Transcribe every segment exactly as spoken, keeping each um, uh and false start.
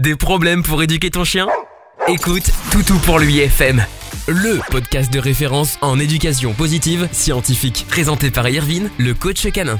Des problèmes pour éduquer ton chien? Écoute Toutou pour lui F M, le podcast de référence en éducation positive scientifique, présenté par Irvine, le coach canin.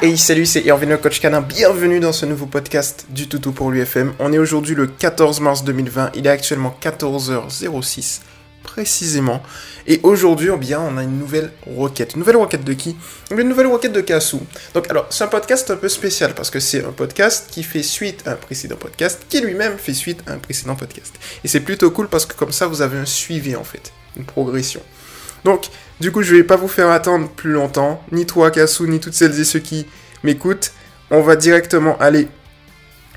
Hey, salut, c'est Irvine, le coach canin. Bienvenue dans ce nouveau podcast du Toutou pour lui F M. On est aujourd'hui le quatorze mars deux mille vingt, il est actuellement quatorze heures six précisément. Et aujourd'hui, eh bien, on a une nouvelle requête. Une nouvelle requête de qui? Une nouvelle requête de Cassou. Donc, alors, c'est un podcast un peu spécial parce que c'est un podcast qui fait suite à un précédent podcast qui lui-même fait suite à un précédent podcast. Et c'est plutôt cool parce que comme ça, vous avez un suivi en fait, une progression. Donc, du coup, je vais pas vous faire attendre plus longtemps, ni toi, Cassou, ni toutes celles et ceux qui m'écoutent. On va directement aller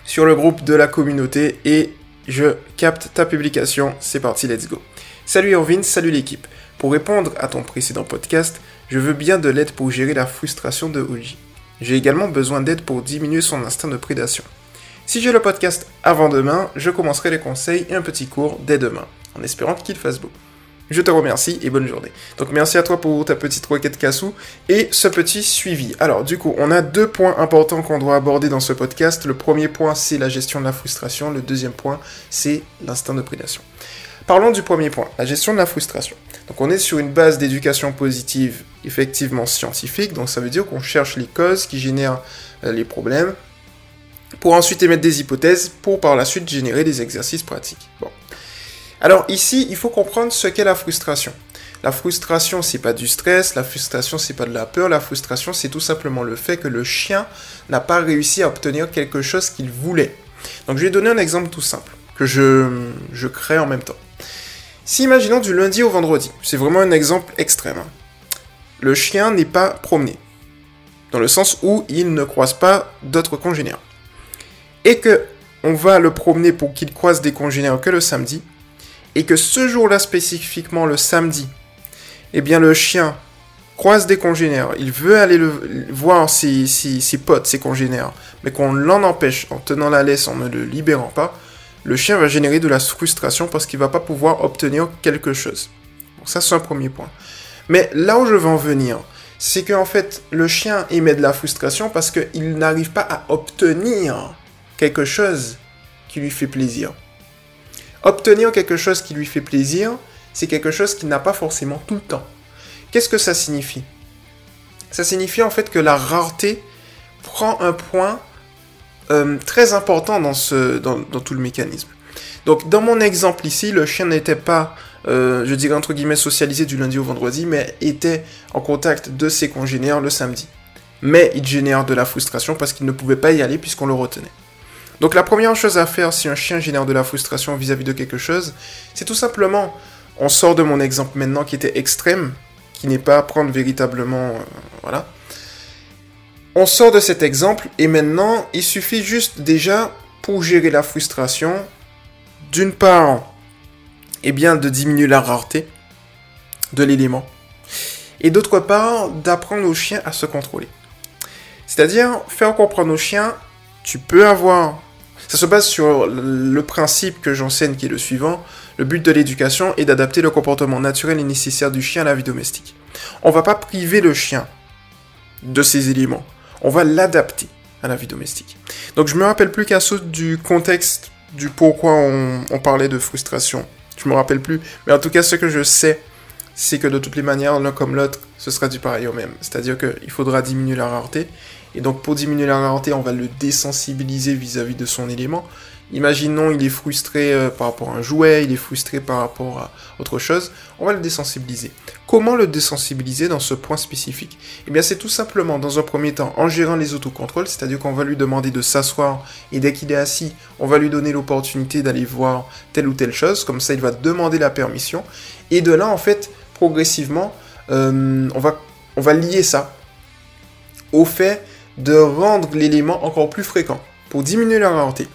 sur le groupe de la communauté et je capte ta publication. C'est parti, let's go. Salut Irvine, salut l'équipe. Pour répondre à ton précédent podcast, je veux bien de l'aide pour gérer la frustration de Oji. J'ai également besoin d'aide pour diminuer son instinct de prédation. Si j'ai le podcast avant demain, je commencerai les conseils et un petit cours dès demain, en espérant qu'il fasse beau. Je te remercie et bonne journée. Donc merci à toi pour ta petite requête Cassou et ce petit suivi. Alors du coup, on a deux points importants qu'on doit aborder dans ce podcast. Le premier point, c'est la gestion de la frustration. Le deuxième point, c'est l'instinct de prédation. Parlons du premier point, la gestion de la frustration. Donc on est sur une base d'éducation positive effectivement scientifique, donc ça veut dire qu'on cherche les causes qui génèrent les problèmes, pour ensuite émettre des hypothèses, pour par la suite générer des exercices pratiques. Bon. Alors ici, il faut comprendre ce qu'est la frustration. La frustration, c'est pas du stress, la frustration, c'est pas de la peur, la frustration, c'est tout simplement le fait que le chien n'a pas réussi à obtenir quelque chose qu'il voulait. Donc je vais donner un exemple tout simple, que je, je crée en même temps. Si imaginons du lundi au vendredi, c'est vraiment un exemple extrême, hein. Le chien n'est pas promené, dans le sens où il ne croise pas d'autres congénères. Et que on va le promener pour qu'il croise des congénères que le samedi, et que ce jour-là spécifiquement, le samedi, eh bien le chien croise des congénères, il veut aller le, voir ses, ses, ses potes, ses congénères, mais qu'on l'en empêche en tenant la laisse, en ne le libérant pas, le chien va générer de la frustration parce qu'il ne va pas pouvoir obtenir quelque chose. Donc ça, c'est un premier point. Mais là où je veux en venir, c'est qu'en fait, le chien émet de la frustration parce qu'il n'arrive pas à obtenir quelque chose qui lui fait plaisir. Obtenir quelque chose qui lui fait plaisir, c'est quelque chose qu'il n'a pas forcément tout le temps. Qu'est-ce que ça signifie? Ça signifie en fait que la rareté prend un point Euh, très important dans, ce, dans, dans tout le mécanisme. Donc dans mon exemple ici, le chien n'était pas, euh, je dirais entre guillemets, socialisé du lundi au vendredi, mais était en contact de ses congénères le samedi. Mais il génère de la frustration parce qu'il ne pouvait pas y aller puisqu'on le retenait. Donc la première chose à faire si un chien génère de la frustration vis-à-vis de quelque chose, c'est tout simplement, on sort de mon exemple maintenant qui était extrême, qui n'est pas à prendre véritablement, euh, voilà. On sort de cet exemple et maintenant, il suffit juste déjà, pour gérer la frustration, d'une part, eh bien, de diminuer la rareté de l'élément et d'autre part, d'apprendre aux chiens à se contrôler. C'est-à-dire, faire comprendre aux chiens, tu peux avoir... Ça se base sur le principe que j'enseigne qui est le suivant, le but de l'éducation est d'adapter le comportement naturel et nécessaire du chien à la vie domestique. On ne va pas priver le chien de ces éléments. On va l'adapter à la vie domestique. Donc je me rappelle plus qu'à cause du contexte du pourquoi on, on parlait de frustration. Je me rappelle plus. Mais en tout cas, ce que je sais, c'est que de toutes les manières, l'un comme l'autre, ce sera du pareil au même. C'est-à-dire qu'il faudra diminuer la rareté. Et donc pour diminuer la rareté, on va le désensibiliser vis-à-vis de son élément. Imaginons, il est frustré euh, par rapport à un jouet, il est frustré par rapport à autre chose. On va le désensibiliser. Comment le désensibiliser dans ce point spécifique? Eh bien, c'est tout simplement, dans un premier temps, en gérant les autocontrôles, c'est-à-dire qu'on va lui demander de s'asseoir, et dès qu'il est assis, on va lui donner l'opportunité d'aller voir telle ou telle chose, comme ça, il va demander la permission. Et de là, en fait, progressivement, euh, on va, on va lier ça au fait de rendre l'élément encore plus fréquent, pour diminuer la rareté.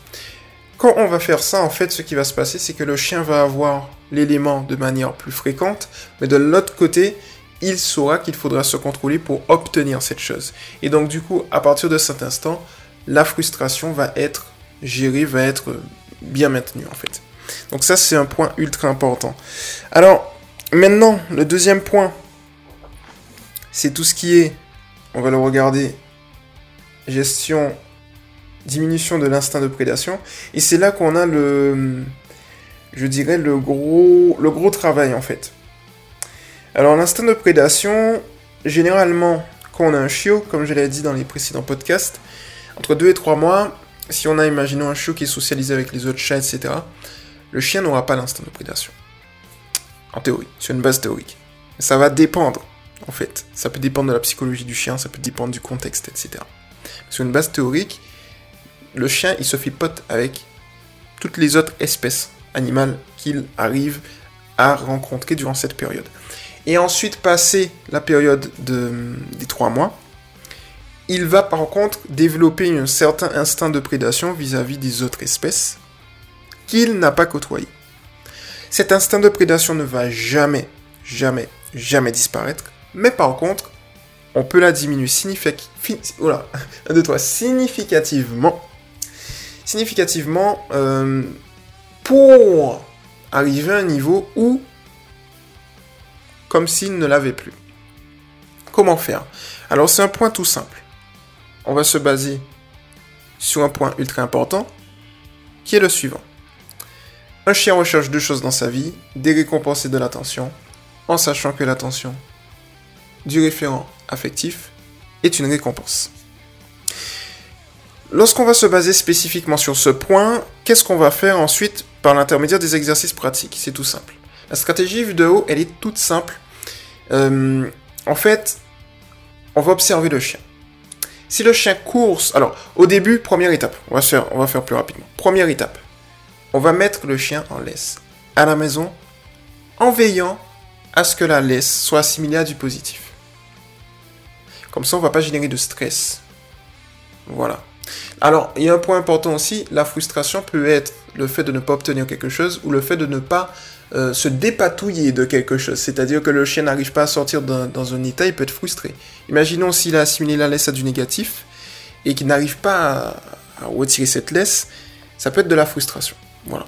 Quand on va faire ça, en fait, ce qui va se passer, c'est que le chien va avoir l'élément de manière plus fréquente, mais de l'autre côté, il saura qu'il faudra se contrôler pour obtenir cette chose. Et donc, du coup, à partir de cet instant, la frustration va être gérée, va être bien maintenue, en fait. Donc ça, c'est un point ultra important. Alors, maintenant, le deuxième point, c'est tout ce qui est, on va le regarder, gestion diminution de l'instinct de prédation. Et c'est là qu'on a le, je dirais, le gros, le gros travail, en fait. Alors, l'instinct de prédation, généralement, quand on a un chiot, comme je l'ai dit dans les précédents podcasts, entre deux et trois mois, si on a, imaginons, un chiot qui est socialisé avec les autres chats, et cetera, le chien n'aura pas l'instinct de prédation. En théorie, sur une base théorique. Ça va dépendre, en fait. Ça peut dépendre de la psychologie du chien, ça peut dépendre du contexte, et cetera. Sur une base théorique, le chien, il se fait pote avec toutes les autres espèces animales qu'il arrive à rencontrer durant cette période. Et ensuite, passé la période de, des trois mois, il va par contre développer un certain instinct de prédation vis-à-vis des autres espèces qu'il n'a pas côtoyées. Cet instinct de prédation ne va jamais, jamais, jamais disparaître. Mais par contre, on peut la diminuer signific... oh là, un, deux, trois, significativement, significativement euh, pour arriver à un niveau où, comme s'il ne l'avait plus. Comment faire? Alors c'est un point tout simple. On va se baser sur un point ultra important, qui est le suivant. Un chien recherche deux choses dans sa vie, des récompenses et de l'attention, en sachant que l'attention du référent affectif est une récompense. Lorsqu'on va se baser spécifiquement sur ce point, qu'est-ce qu'on va faire ensuite par l'intermédiaire des exercices pratiques? C'est tout simple. La stratégie vue de haut, elle est toute simple. Euh, en fait, on va observer le chien. Si le chien court... Alors, au début, première étape. On va faire, on va faire plus rapidement. Première étape. On va mettre le chien en laisse à la maison en veillant à ce que la laisse soit assimilée à du positif. Comme ça, on ne va pas générer de stress. Voilà. Alors, il y a un point important aussi. La frustration peut être le fait de ne pas obtenir quelque chose ou le fait de ne pas euh, se dépatouiller de quelque chose. C'est-à-dire que le chien n'arrive pas à sortir d'un, dans un état, il peut être frustré. Imaginons s'il a assimilé la laisse à du négatif et qu'il n'arrive pas à, à retirer cette laisse. Ça peut être de la frustration. Voilà.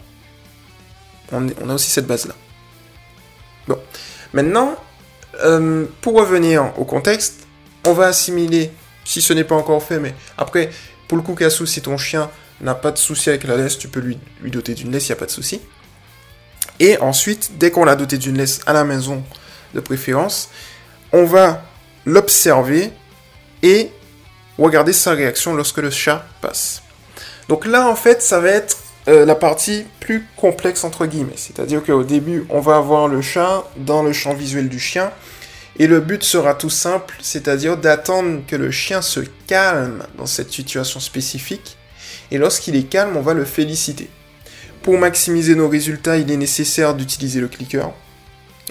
On, on a aussi cette base-là. Bon. Maintenant, euh, pour revenir au contexte, on va assimiler, si ce n'est pas encore fait, mais après, pour le coup, Cassou, si ton chien n'a pas de souci avec la laisse, tu peux lui, lui doter d'une laisse, il n'y a pas de souci. Et ensuite, dès qu'on l'a doté d'une laisse à la maison, de préférence, on va l'observer et regarder sa réaction lorsque le chat passe. Donc là, en fait, ça va être Euh, la partie plus complexe entre guillemets, c'est-à-dire qu'au début on va avoir le chat dans le champ visuel du chien et le but sera tout simple, c'est-à-dire d'attendre que le chien se calme dans cette situation spécifique et lorsqu'il est calme on va le féliciter. Pour maximiser nos résultats il est nécessaire d'utiliser le clicker,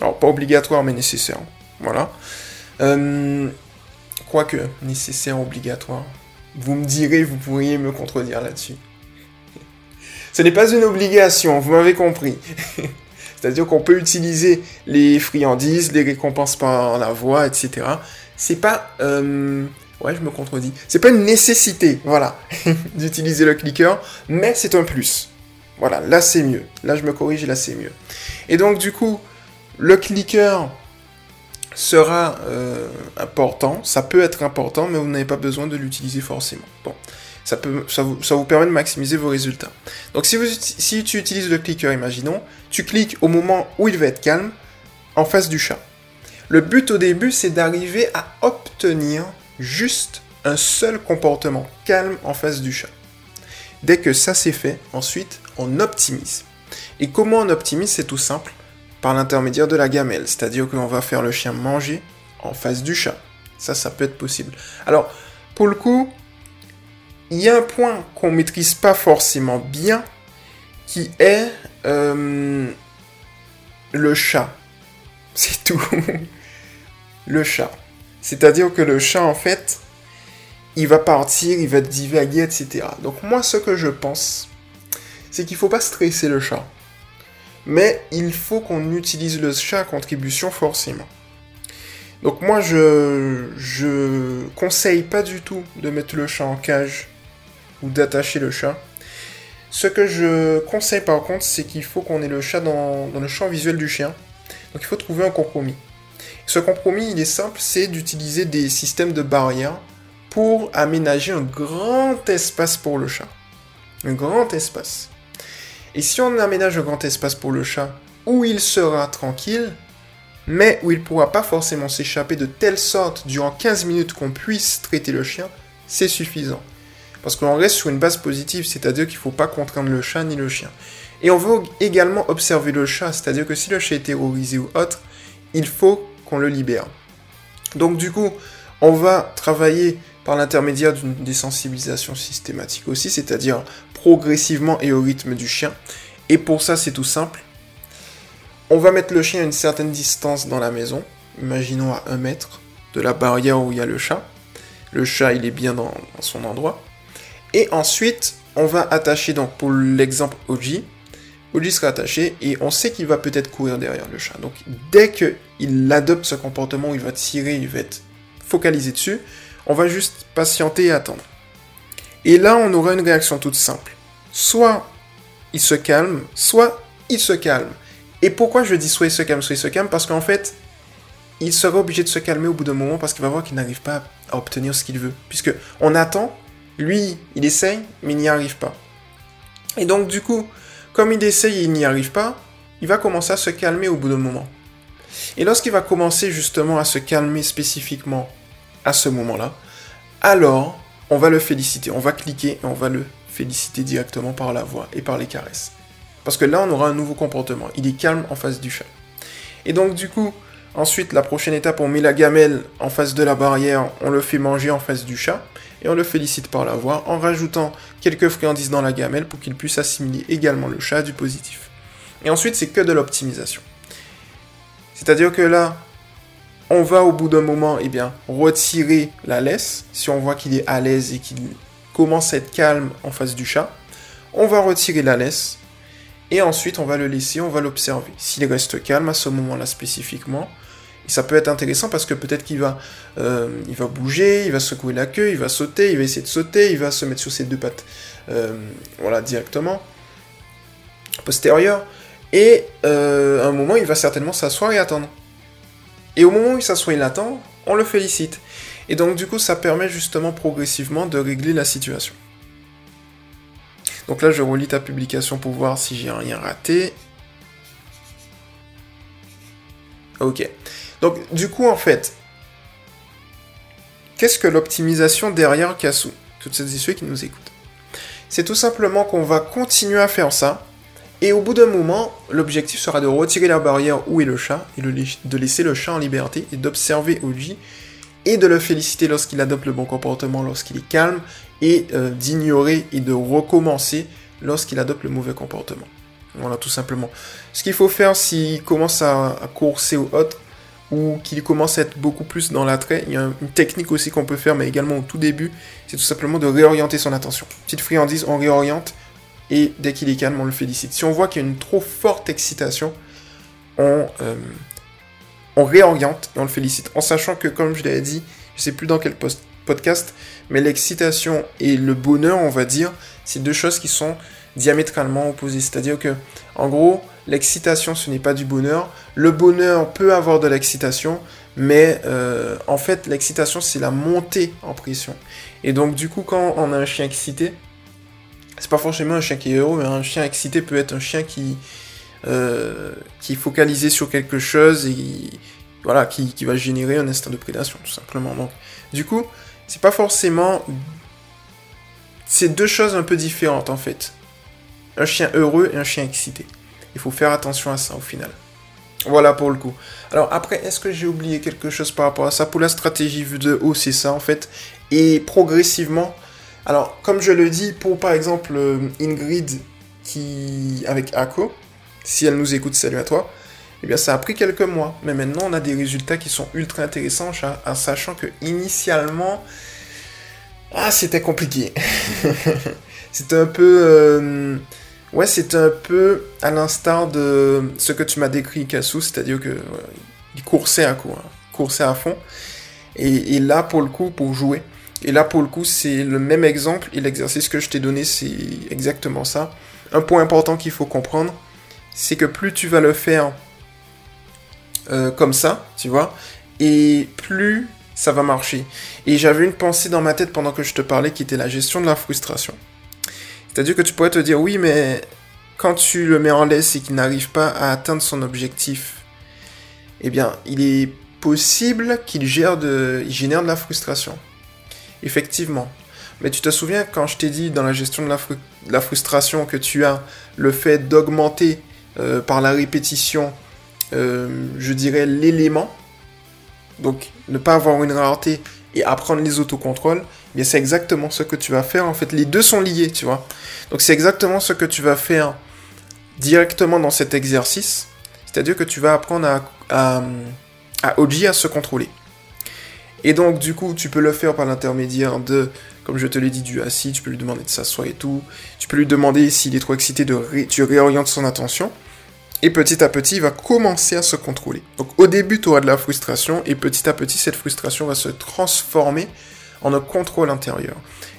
alors pas obligatoire mais nécessaire, voilà, euh, quoique nécessaire, obligatoire, vous me direz, vous pourriez me contredire là-dessus. Ce n'est pas une obligation, vous m'avez compris. C'est-à-dire qu'on peut utiliser les friandises, les récompenses par la voix, et cetera. C'est pas... Euh... Ouais, je me contredis. C'est pas une nécessité, voilà, d'utiliser le clicker, mais c'est un plus. Voilà, là c'est mieux. Là je me corrige, là c'est mieux. Et donc du coup, le clicker sera euh, important. Ça peut être important, mais vous n'avez pas besoin de l'utiliser forcément. Bon. Ça, peut, ça, vous, ça vous permet de maximiser vos résultats. Donc si, vous, si tu utilises le clicker, imaginons, tu cliques au moment où il va être calme, en face du chat. Le but au début, c'est d'arriver à obtenir juste un seul comportement calme en face du chat. Dès que ça c'est fait, ensuite, on optimise. Et comment on optimise? C'est tout simple, par l'intermédiaire de la gamelle. C'est-à-dire qu'on va faire le chien manger en face du chat. Ça, ça peut être possible. Alors, pour le coup... Il y a un point qu'on ne maîtrise pas forcément bien, qui est euh, le chat. C'est tout. Le chat. C'est-à-dire que le chat, en fait, il va partir, il va divaguer, et cetera. Donc moi, ce que je pense, c'est qu'il ne faut pas stresser le chat. Mais il faut qu'on utilise le chat à contribution forcément. Donc moi, je je conseille pas du tout de mettre le chat en cage. Ou d'attacher le chat. Ce que je conseille par contre, c'est qu'il faut qu'on ait le chat dans, dans le champ visuel du chien. Donc il faut trouver un compromis. Ce compromis, il est simple, c'est d'utiliser des systèmes de barrières pour aménager un grand espace pour le chat. Un grand espace. Et si on aménage un grand espace pour le chat où il sera tranquille, mais où il ne pourra pas forcément s'échapper de telle sorte durant quinze minutes qu'on puisse traiter le chien, c'est suffisant. Parce que l'on reste sur une base positive, c'est-à-dire qu'il ne faut pas contraindre le chat ni le chien. Et on veut également observer le chat, c'est-à-dire que si le chat est terrorisé ou autre, il faut qu'on le libère. Donc du coup, on va travailler par l'intermédiaire d'une désensibilisation systématique aussi, c'est-à-dire progressivement et au rythme du chien. Et pour ça, c'est tout simple. On va mettre le chien à une certaine distance dans la maison, imaginons à un mètre de la barrière où il y a le chat. Le chat, il est bien dans, dans son endroit. Et ensuite, on va attacher, donc pour l'exemple Oji, Oji sera attaché et on sait qu'il va peut-être courir derrière le chat. Donc dès qu'il adopte ce comportement où il va tirer, il va être focalisé dessus, on va juste patienter et attendre. Et là, on aura une réaction toute simple. Soit il se calme, soit il se calme. Et pourquoi je dis soit il se calme, soit il se calme? Parce qu'en fait, il sera obligé de se calmer au bout d'un moment parce qu'il va voir qu'il n'arrive pas à obtenir ce qu'il veut. Puisque on attend, lui, il essaye, mais il n'y arrive pas. Et donc, du coup, comme il essaye et il n'y arrive pas, il va commencer à se calmer au bout d'un moment. Et lorsqu'il va commencer justement à se calmer spécifiquement à ce moment-là, alors on va le féliciter. On va cliquer et on va le féliciter directement par la voix et par les caresses. Parce que là, on aura un nouveau comportement. Il est calme en face du chat. Et donc, du coup, ensuite, la prochaine étape, on met la gamelle en face de la barrière, on le fait manger en face du chat, et on le félicite par la voix, en rajoutant quelques friandises dans la gamelle pour qu'il puisse assimiler également le chat du positif. Et ensuite, c'est que de l'optimisation. C'est-à-dire que là, on va au bout d'un moment, eh bien, retirer la laisse, si on voit qu'il est à l'aise et qu'il commence à être calme en face du chat, on va retirer la laisse, et ensuite, on va le laisser, on va l'observer. S'il reste calme à ce moment-là spécifiquement, et ça peut être intéressant parce que peut-être qu'il va, euh, il va bouger, il va secouer la queue, il va sauter, il va essayer de sauter, il va se mettre sur ses deux pattes euh, voilà, directement, postérieures. Et euh, à un moment, il va certainement s'asseoir et attendre. Et au moment où il s'assoit et l'attend, on le félicite. Et donc du coup, ça permet justement progressivement de régler la situation. Donc là, je relis ta publication pour voir si j'ai rien raté. Ok. Donc du coup, en fait, qu'est-ce que l'optimisation derrière Cassou? Toutes celles et ceux qui nous écoutent. C'est tout simplement qu'on va continuer à faire ça. Et au bout d'un moment, l'objectif sera de retirer la barrière où est le chat, et le, de laisser le chat en liberté, et d'observer Oji, et de le féliciter lorsqu'il adopte le bon comportement, lorsqu'il est calme, et euh, d'ignorer et de recommencer lorsqu'il adopte le mauvais comportement. Voilà, tout simplement. Ce qu'il faut faire s'il commence à, à courser ou autre, ou qu'il commence à être beaucoup plus dans l'attrait, il y a une technique aussi qu'on peut faire, mais également au tout début, c'est tout simplement de réorienter son attention. Petite friandise, on réoriente, et dès qu'il est calme, on le félicite. Si on voit qu'il y a une trop forte excitation, on, euh, on réoriente et on le félicite. En sachant que, comme je l'avais dit, je ne sais plus dans quel post- podcast, mais l'excitation et le bonheur, on va dire, c'est deux choses qui sont diamétralement opposées. C'est-à-dire que, en gros, l'excitation, ce n'est pas du bonheur. Le bonheur peut avoir de l'excitation, mais euh, en fait, l'excitation, c'est la montée en pression. Et donc, du coup, quand on a un chien excité, c'est pas forcément un chien qui est heureux, mais un chien excité peut être un chien qui, euh, qui est focalisé sur quelque chose et voilà, qui, qui va générer un instinct de prédation, tout simplement. Donc, du coup, c'est pas forcément... C'est deux choses un peu différentes, en fait. Un chien heureux et un chien excité. Il faut faire attention à ça, au final. Voilà, pour le coup. Alors, après, est-ce que j'ai oublié quelque chose par rapport à ça? Pour la stratégie vue de haut, c'est ça, en fait. Et progressivement... Alors, comme je le dis, pour par exemple Ingrid qui avec Ako, si elle nous écoute, salut à toi, eh bien ça a pris quelques mois. Mais maintenant, on a des résultats qui sont ultra intéressants, en sachant que initialement, ah, c'était compliqué. C'était un peu... Euh... Ouais, c'était un peu à l'instar de ce que tu m'as décrit, Cassou, c'est-à-dire que voilà, il coursait à coup, hein, il coursait à fond. Et, et là, pour le coup, pour jouer... Et là, pour le coup, c'est le même exemple, et l'exercice que je t'ai donné, c'est exactement ça. Un point important qu'il faut comprendre, c'est que plus tu vas le faire euh, comme ça, tu vois, et plus ça va marcher. Et j'avais une pensée dans ma tête pendant que je te parlais qui était la gestion de la frustration. C'est-à-dire que tu pourrais te dire, oui, mais quand tu le mets en laisse et qu'il n'arrive pas à atteindre son objectif, eh bien, il est possible qu'il gère de, il génère de la frustration. Effectivement. Mais tu te souviens quand je t'ai dit dans la gestion de la, fru- de la frustration que tu as le fait d'augmenter euh, par la répétition, euh, je dirais, l'élément. Donc, ne pas avoir une rareté et apprendre les autocontrôles, eh bien c'est exactement ce que tu vas faire. En fait, les deux sont liés, tu vois. Donc, c'est exactement ce que tu vas faire directement dans cet exercice. C'est-à-dire que tu vas apprendre à, à, à Oji à se contrôler. Et donc, du coup, tu peux le faire par l'intermédiaire de, comme je te l'ai dit, du assis. Tu peux lui demander de s'asseoir et tout. Tu peux lui demander s'il est trop excité, de ré, tu réorientes son attention. Et petit à petit, il va commencer à se contrôler. Donc au début, tu auras de la frustration et petit à petit, cette frustration va se transformer en un contrôle intérieur.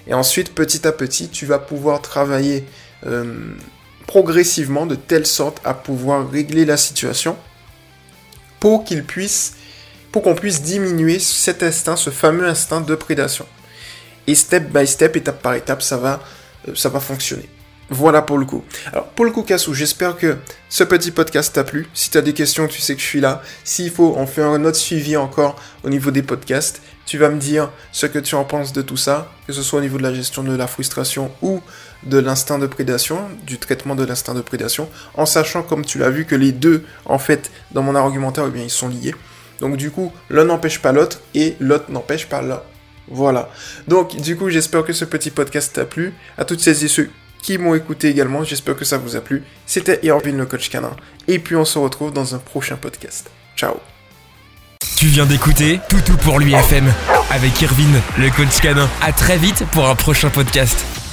Et ensuite, petit à petit, tu vas pouvoir travailler euh, progressivement de telle sorte à pouvoir régler la situation pour qu'il puisse, pour qu'on puisse diminuer cet instinct, ce fameux instinct de prédation. Et step by step, étape par étape, ça va, euh, ça va fonctionner. Voilà pour le coup. Alors, pour le coup, Cassou, j'espère que ce petit podcast t'a plu. Si t'as des questions, tu sais que je suis là. S'il faut, on fait un autre suivi encore au niveau des podcasts. Tu vas me dire ce que tu en penses de tout ça, que ce soit au niveau de la gestion de la frustration ou de l'instinct de prédation, du traitement de l'instinct de prédation, en sachant, comme tu l'as vu, que les deux, en fait, dans mon argumentaire, eh bien, ils sont liés. Donc, du coup, l'un n'empêche pas l'autre et l'autre n'empêche pas l'un. Voilà. Donc, du coup, j'espère que ce petit podcast t'a plu. À toutes celles et ceux qui m'ont écouté également, j'espère que ça vous a plu. C'était Irvine, le coach canin. Et puis on se retrouve dans un prochain podcast. Ciao. Tu viens d'écouter Toutou pour l'U F M avec Irvine, le coach canin. À très vite pour un prochain podcast.